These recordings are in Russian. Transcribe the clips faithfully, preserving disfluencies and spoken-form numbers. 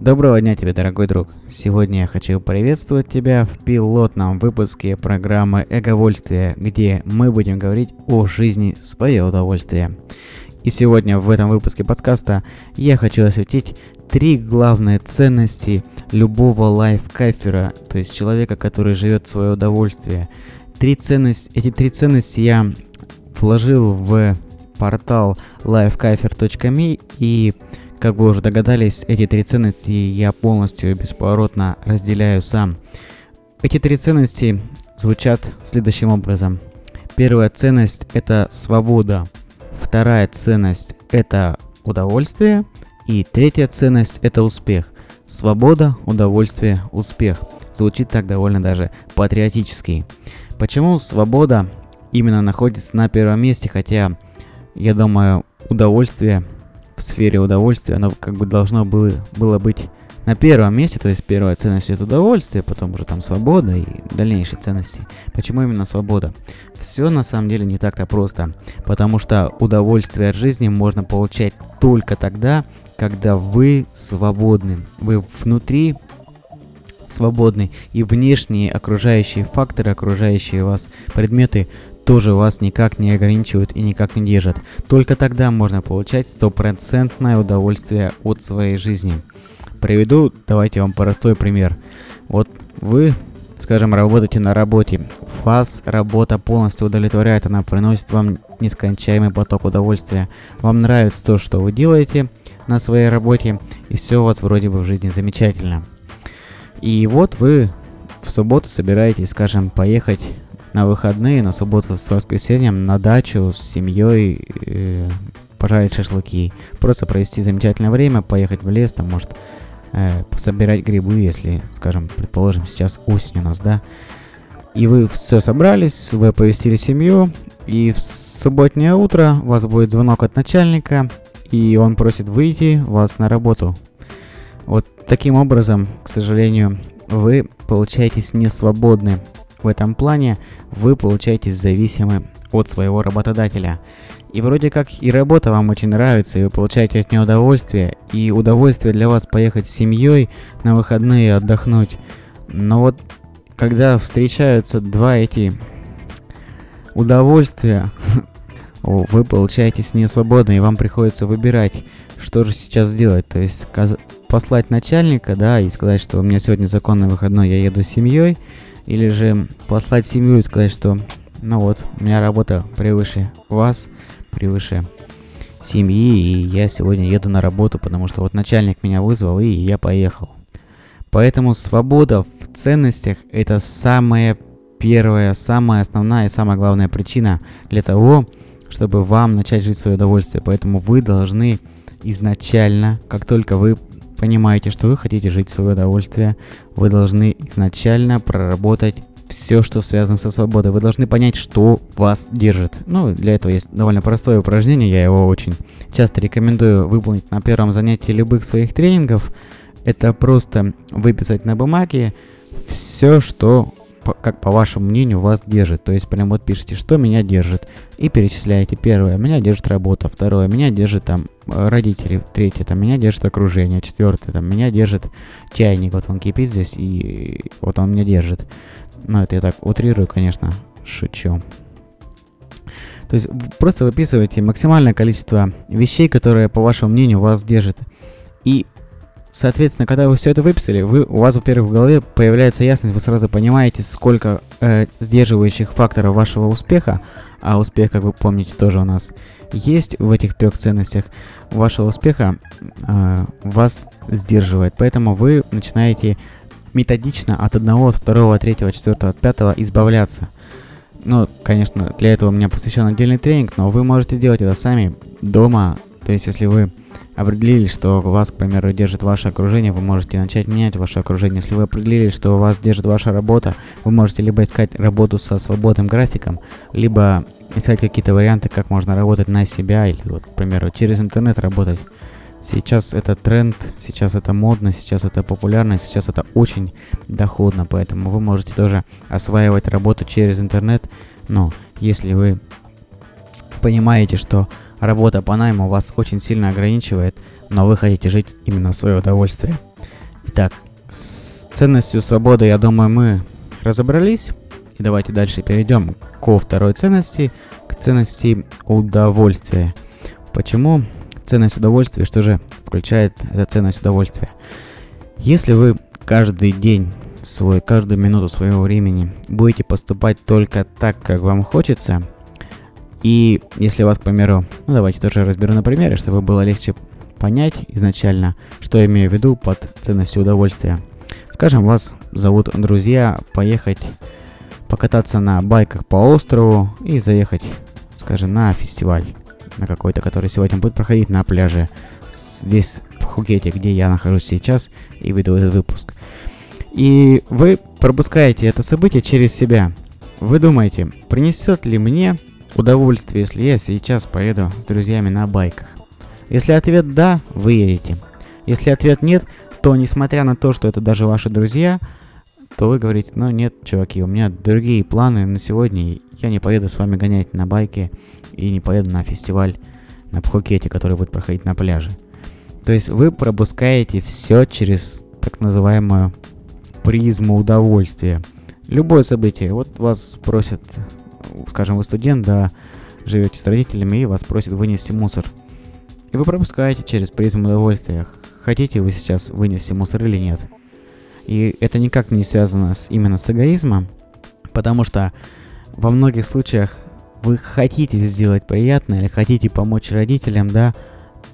Доброго дня тебе, дорогой друг! Сегодня я хочу приветствовать тебя в пилотном выпуске программы «Эговольствие», где мы будем говорить о жизни в свое удовольствие. И сегодня в этом выпуске подкаста я хочу осветить три главные ценности любого лайфкафера, то есть человека, который живет в свое удовольствие. Три ценности, эти три ценности я вложил в портал лайф кафер точка ми, и, как вы уже догадались, эти три ценности я полностью и бесповоротно разделяю сам. Эти три ценности звучат следующим образом. Первая ценность – это свобода. Вторая ценность – это удовольствие. И третья ценность – это успех. Свобода, удовольствие, успех. Звучит так довольно даже патриотически. Почему свобода именно находится на первом месте, хотя, я думаю, удовольствие в сфере удовольствия, оно как бы должно было, было быть на первом месте, то есть первая ценность – это удовольствие, потом уже там свобода и дальнейшие ценности. Почему именно свобода? Все на самом деле не так-то просто, потому что удовольствие от жизни можно получать только тогда, когда вы свободны, вы внутри свободны, и внешние окружающие факторы, окружающие вас предметы тоже вас никак не ограничивают и никак не держат. Только тогда можно получать стопроцентное удовольствие от своей жизни. Приведу, давайте вам простой пример. Вот вы, скажем, работаете на работе. Вас работа полностью удовлетворяет, она приносит вам нескончаемый поток удовольствия. Вам нравится то, что вы делаете на своей работе, и все у вас вроде бы в жизни замечательно. И вот вы в субботу собираетесь, скажем, поехать на выходные, на субботу с воскресеньем на дачу с семьей, э, пожарить шашлыки, просто провести замечательное время, поехать в лес, там, может, э, пособирать грибы, если, скажем, предположим, сейчас осень у нас, да. И вы все собрались, вы оповестили семью, и в субботнее утро у вас будет звонок от начальника, и он просит выйти вас на работу. Вот таким образом, к сожалению, вы получаетесь не свободны. В этом плане вы получаетесь зависимы от своего работодателя. И вроде как и работа вам очень нравится, и вы получаете от нее удовольствие, и удовольствие для вас поехать с семьей на выходные отдохнуть. Но вот когда встречаются два эти удовольствия, вы получаетесь не свободны, и вам приходится выбирать, что же сейчас делать. То есть послать начальника, да, и сказать, что у меня сегодня законный выходной, я еду с семьей. Или же послать семью и сказать, что, ну вот, у меня работа превыше вас, превыше семьи, и я сегодня еду на работу, потому что вот начальник меня вызвал, и я поехал. Поэтому свобода в ценностях – это самая первая, самая основная и самая главная причина для того, чтобы вам начать жить в свое удовольствие. Поэтому вы должны изначально, как только вы понимаете, что вы хотите жить в свое удовольствие, вы должны изначально проработать все, что связано со свободой. Вы должны понять, что вас держит. Ну, для этого есть довольно простое упражнение, я его очень часто рекомендую выполнить на первом занятии любых своих тренингов. Это просто выписать на бумаге все, что, как по вашему мнению, вас держит. То есть прям вот пишите, что меня держит, и перечисляете. Первое, меня держит работа. Второе, меня держит там родители. Третье, там меня держит окружение. Четвертое, там меня держит чайник. Вот он кипит здесь, и вот он меня держит. Ну, это я так утрирую, конечно, шучу. То есть просто выписывайте максимальное количество вещей, которые, по вашему мнению, вас держит. И соответственно, когда вы все это выписали, вы, у вас, во-первых, в голове появляется ясность, вы сразу понимаете, сколько э, сдерживающих факторов вашего успеха, а успех, как вы помните, тоже у нас есть в этих трех ценностях, вашего успеха э, вас сдерживает. Поэтому вы начинаете методично от одного, от второго, от третьего, от четвертого, от пятого избавляться. Ну, конечно, для этого у меня посвящен отдельный тренинг, но вы можете делать это сами дома. То есть, если вы определились, что вас, к примеру, держит ваше окружение, вы можете начать менять ваше окружение. Если вы определились, что вас держит ваша работа, вы можете либо искать работу со свободным графиком, либо искать какие-то варианты, как можно работать на себя или, вот, к примеру, через интернет работать. Сейчас это тренд, сейчас это модно, сейчас это популярно, сейчас это очень доходно, поэтому вы можете тоже осваивать работу через интернет. Но если вы понимаете, что работа по найму вас очень сильно ограничивает, но вы хотите жить именно в свое удовольствие. Итак, с ценностью свободы, я думаю, мы разобрались. И давайте дальше перейдем ко второй ценности, к ценности удовольствия. Почему ценность удовольствия, что же включает эта ценность удовольствия? Если вы каждый день свой, каждую минуту своего времени будете поступать только так, как вам хочется, и если вас, к примеру, ну давайте тоже разберу на примере, чтобы было легче понять изначально, что я имею в виду под ценностью удовольствия. Скажем, вас зовут друзья поехать покататься на байках по острову и заехать, скажем, на фестиваль, на какой-то, который сегодня будет проходить на пляже здесь, в Пхукете, где я нахожусь сейчас и веду этот выпуск. И вы пропускаете это событие через себя. Вы думаете, принесет ли мне удовольствие, если я сейчас поеду с друзьями на байках? Если ответ «да», вы едете. Если ответ «нет», то, несмотря на то, что это даже ваши друзья, то вы говорите: ну нет, чуваки, у меня другие планы на сегодня, я не поеду с вами гонять на байке и не поеду на фестиваль на Пхукете, который будет проходить на пляже. То есть вы пропускаете все через так называемую призму удовольствия. Любое событие. Вот вас просят, скажем, вы студент, да, живете с родителями, и вас просят вынести мусор. И вы пропускаете через призму удовольствия, хотите вы сейчас вынести мусор или нет. И это никак не связано с, именно с эгоизмом, потому что во многих случаях вы хотите сделать приятное или хотите помочь родителям, да,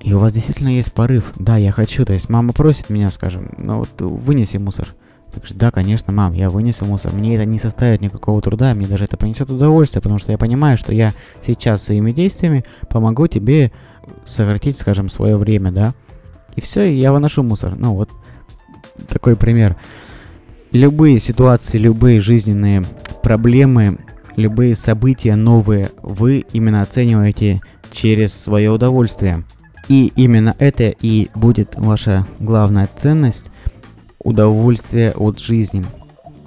и у вас действительно есть порыв. Да, я хочу, то есть мама просит меня, скажем, ну вот вынеси мусор. Так что да, конечно, мам, я вынесу мусор, мне это не составит никакого труда, мне даже это принесет удовольствие, потому что я понимаю, что я сейчас своими действиями помогу тебе сократить, скажем, свое время, да. И все, и я выношу мусор. Ну вот такой пример. Любые ситуации, любые жизненные проблемы, любые события новые вы именно оцениваете через свое удовольствие. И именно это и будет ваша главная ценность – удовольствие от жизни.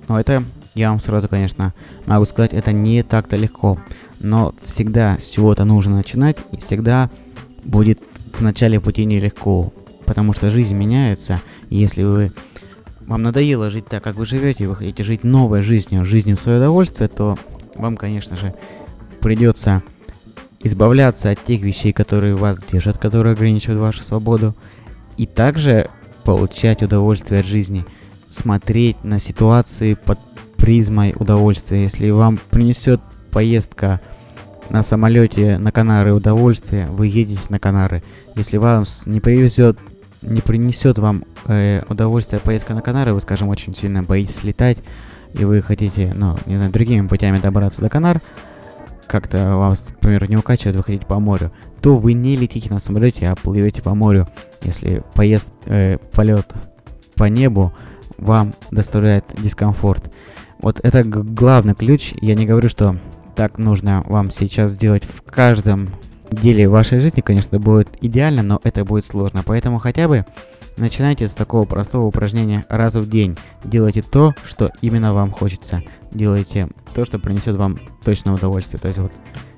Но это, я вам сразу, конечно, могу сказать, это не так-то легко. Но всегда с чего-то нужно начинать, и всегда будет в начале пути нелегко. Потому что жизнь меняется, и если вы, вам надоело жить так, как вы живете, и вы хотите жить новой жизнью, жизнью в свое удовольствие, то вам, конечно же, придется избавляться от тех вещей, которые вас держат, которые ограничивают вашу свободу, и также получать удовольствие от жизни, смотреть на ситуации под призмой удовольствия. Если вам принесет поездка на самолете на Канары удовольствие, вы едете на Канары. Если вам не привезет не принесет вам э, удовольствие поездка на Канары, вы, скажем, очень сильно боитесь летать, и вы хотите, ну, не знаю, другими путями добраться до Канар, как-то вам, к примеру, не укачивает, вы хотите по морю, то вы не летите на самолете, а плывете по морю. Если поезд, э, полет по небу вам доставляет дискомфорт. Вот это г- главный ключ. Я не говорю, что так нужно вам сейчас делать в каждом деле вашей жизни, конечно, будет идеально, но это будет сложно. Поэтому хотя бы начинайте с такого простого упражнения раз в день. Делайте то, что именно вам хочется. Делайте то, что принесет вам точное удовольствие. То есть вот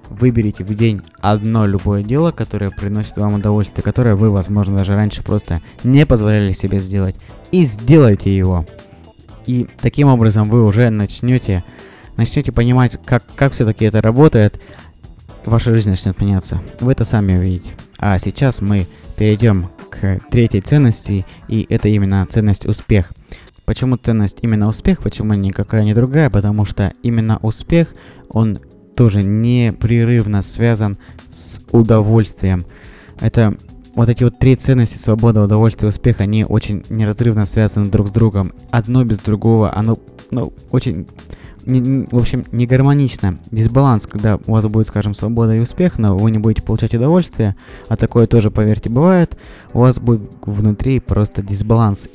выберите в день одно любое дело, которое приносит вам удовольствие, которое вы, возможно, даже раньше просто не позволяли себе сделать. И сделайте его. И таким образом вы уже начнете, начнете понимать, как, как все-таки это работает. Ваша жизнь начнет меняться. Вы это сами увидите. А сейчас мы перейдем к третьей ценности, и это именно ценность успех. Почему ценность именно успех, почему никакая не другая? Потому что именно успех, он тоже непрерывно связан с удовольствием. Это вот эти вот три ценности, свобода, удовольствие, успех, они очень неразрывно связаны друг с другом. Одно без другого, оно, ну, очень... Не, в общем, не гармонично. Дисбаланс, когда у вас будет, скажем, свобода и успех, но вы не будете получать удовольствие, а такое тоже, поверьте, бывает, у вас будет внутри просто дисбаланс.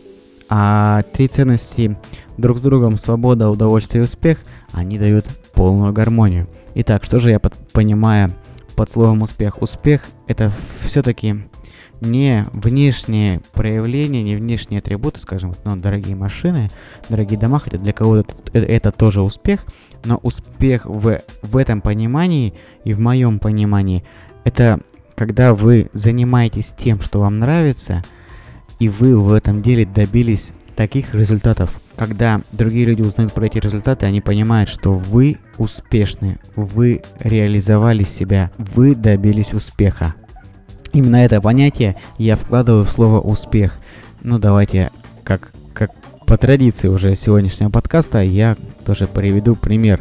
А три ценности друг с другом, свобода, удовольствие и успех, они дают полную гармонию. Итак, что же я под, понимаю под словом успех? Успех – это все-таки не внешние проявления, не внешние атрибуты, скажем, ну, дорогие машины, дорогие дома, хотя для кого-то это, это тоже успех, но успех в, в этом понимании и в моем понимании – это когда вы занимаетесь тем, что вам нравится, и вы в этом деле добились таких результатов. Когда другие люди узнают про эти результаты, они понимают, что вы успешны, вы реализовали себя, вы добились успеха. Именно это понятие я вкладываю в слово «успех». Ну, давайте, как, как по традиции уже сегодняшнего подкаста, я тоже приведу пример.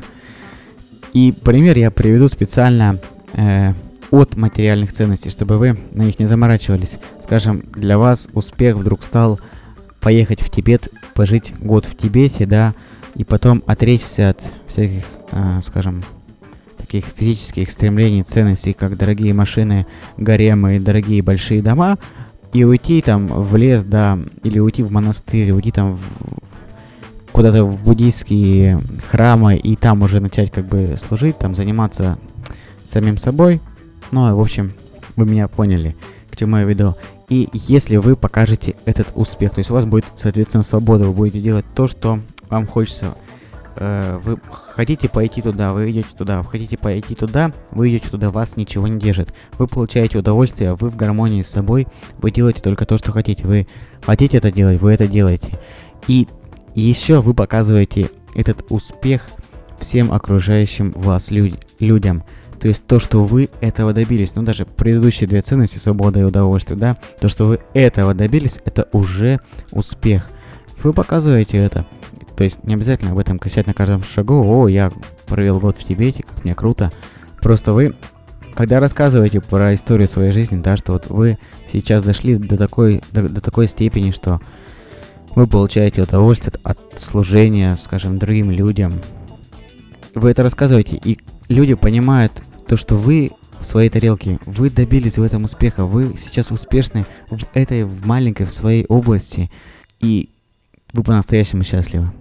И пример я приведу специально э, от материальных ценностей, чтобы вы на них не заморачивались. Скажем, для вас успех вдруг стал поехать в Тибет, пожить год в Тибете, да, и потом отречься от всяких, э, скажем, таких физических стремлений, ценностей, как дорогие машины, гаремы, дорогие большие дома, и уйти там в лес, да, или уйти в монастырь, уйти там в, куда-то в буддийские храмы, и там уже начать как бы служить, там заниматься самим собой. Ну, в общем, вы меня поняли, к чему я веду. И если вы покажете этот успех, то есть у вас будет, соответственно, свобода, вы будете делать то, что вам хочется. Вы хотите пойти туда, вы идете туда, вы хотите пойти туда, вы идете туда, вас ничего не держит. Вы получаете удовольствие, вы в гармонии с собой, вы делаете только то, что хотите. Вы хотите это делать, вы это делаете. И еще вы показываете этот успех всем окружающим вас люд- людям. То есть то, что вы этого добились, ну даже предыдущие две ценности, свобода и удовольствие, да, то, что вы этого добились, это уже успех. Вы показываете это. То есть не обязательно об этом кричать на каждом шагу: «О, я провел год в Тибете, как мне круто». Просто вы, когда рассказываете про историю своей жизни, да, что вот вы сейчас дошли до такой, до, до такой степени, что вы получаете удовольствие от служения, скажем, другим людям. Вы это рассказываете, и люди понимают то, что вы в своей тарелке, вы добились в этом успеха, вы сейчас успешны в этой в маленькой, в своей области, и вы по-настоящему счастливы.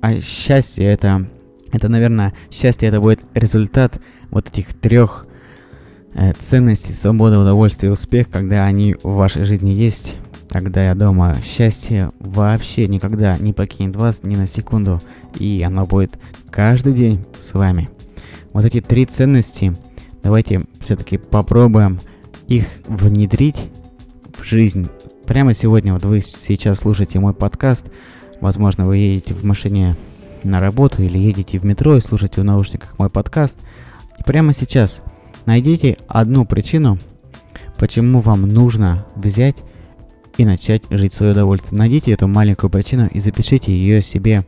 А счастье это, это, наверное, счастье это будет результат вот этих трех э, ценностей: свобода, удовольствие и успех. Когда они в вашей жизни есть, тогда, я думаю, счастье вообще никогда не покинет вас ни на секунду, и оно будет каждый день с вами. Вот эти три ценности, давайте все-таки попробуем их внедрить в жизнь. Прямо сегодня, вот вы сейчас слушаете мой подкаст, возможно, вы едете в машине на работу или едете в метро и слушаете в наушниках мой подкаст. И прямо сейчас найдите одну причину, почему вам нужно взять и начать жить в свое удовольствие. Найдите эту маленькую причину и запишите ее себе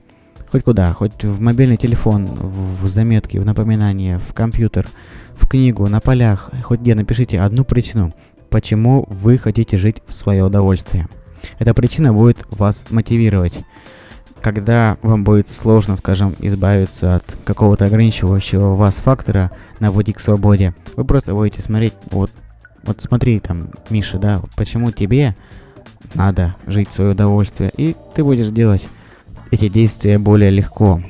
хоть куда, хоть в мобильный телефон, в заметки, в напоминания, в компьютер, в книгу, на полях, хоть где, напишите одну причину, почему вы хотите жить в свое удовольствие. Эта причина будет вас мотивировать. Когда вам будет сложно, скажем, избавиться от какого-то ограничивающего вас фактора на пути к свободе, вы просто будете смотреть, вот, вот смотри там, Миша, да, почему тебе надо жить в свое удовольствие, и ты будешь делать эти действия более легко.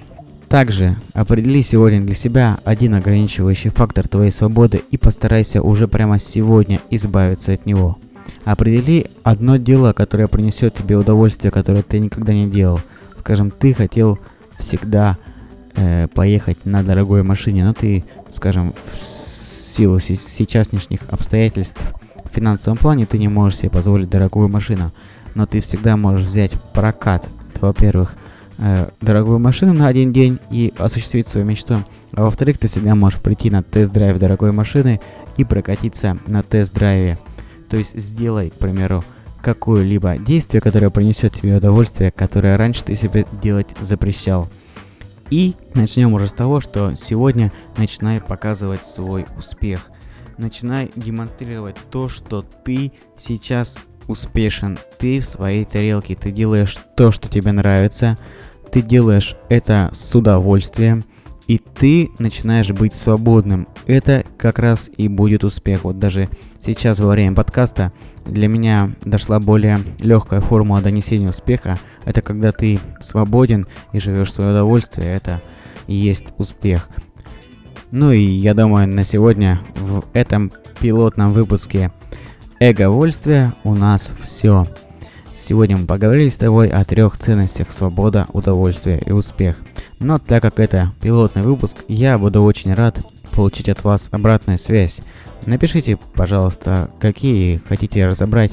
Также определи сегодня для себя один ограничивающий фактор твоей свободы и постарайся уже прямо сегодня избавиться от него. Определи одно дело, которое принесет тебе удовольствие, которое ты никогда не делал. Скажем, ты хотел всегда э, поехать на дорогой машине, но ты, скажем, в силу с- сейчаснешних обстоятельств в финансовом плане ты не можешь себе позволить дорогую машину, но ты всегда можешь взять в прокат, это, во-первых, дорогую машину на один день и осуществить свою мечту. А во-вторых, ты всегда можешь прийти на тест-драйв дорогой машины и прокатиться на тест-драйве. То есть сделай, к примеру, какое-либо действие, которое принесет тебе удовольствие, которое раньше ты себе делать запрещал. И начнем уже с того, что сегодня начинай показывать свой успех. Начинай демонстрировать то, что ты сейчас успешен, ты в своей тарелке, ты делаешь то, что тебе нравится, ты делаешь это с удовольствием, и ты начинаешь быть свободным. Это как раз и будет успех. Вот даже сейчас во время подкаста для меня дошла более легкая формула донесения успеха. Это когда ты свободен и живешь в свое удовольствие, это и есть успех. Ну и я думаю, на сегодня в этом пилотном выпуске Эговольствие у нас все. Сегодня мы поговорили с тобой о трех ценностях: свобода, удовольствие и успех. Но так как это пилотный выпуск, я буду очень рад получить от вас обратную связь. Напишите, пожалуйста, какие хотите разобрать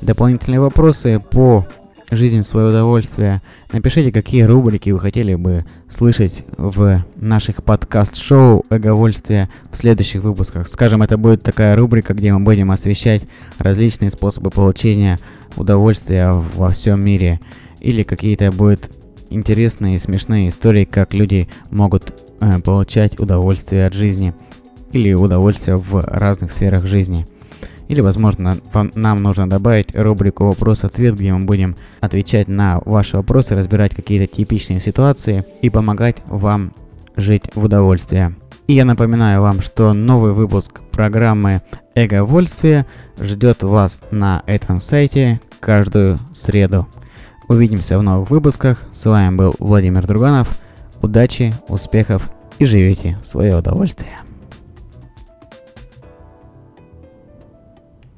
дополнительные вопросы по жизнь в свое удовольствие. Напишите, какие рубрики вы хотели бы слышать в наших подкаст-шоу «Эговольствие» в следующих выпусках. Скажем, это будет такая рубрика, где мы будем освещать различные способы получения удовольствия во всем мире. Или какие-то будут интересные и смешные истории, как люди могут э, получать удовольствие от жизни. Или удовольствие в разных сферах жизни. Или, возможно, вам, нам нужно добавить рубрику «Вопрос-ответ», где мы будем отвечать на ваши вопросы, разбирать какие-то типичные ситуации и помогать вам жить в удовольствии. И я напоминаю вам, что новый выпуск программы «Эговольствие» ждет вас на этом сайте каждую среду. Увидимся в новых выпусках. С вами был Владимир Друганов. Удачи, успехов и живите в свое удовольствие.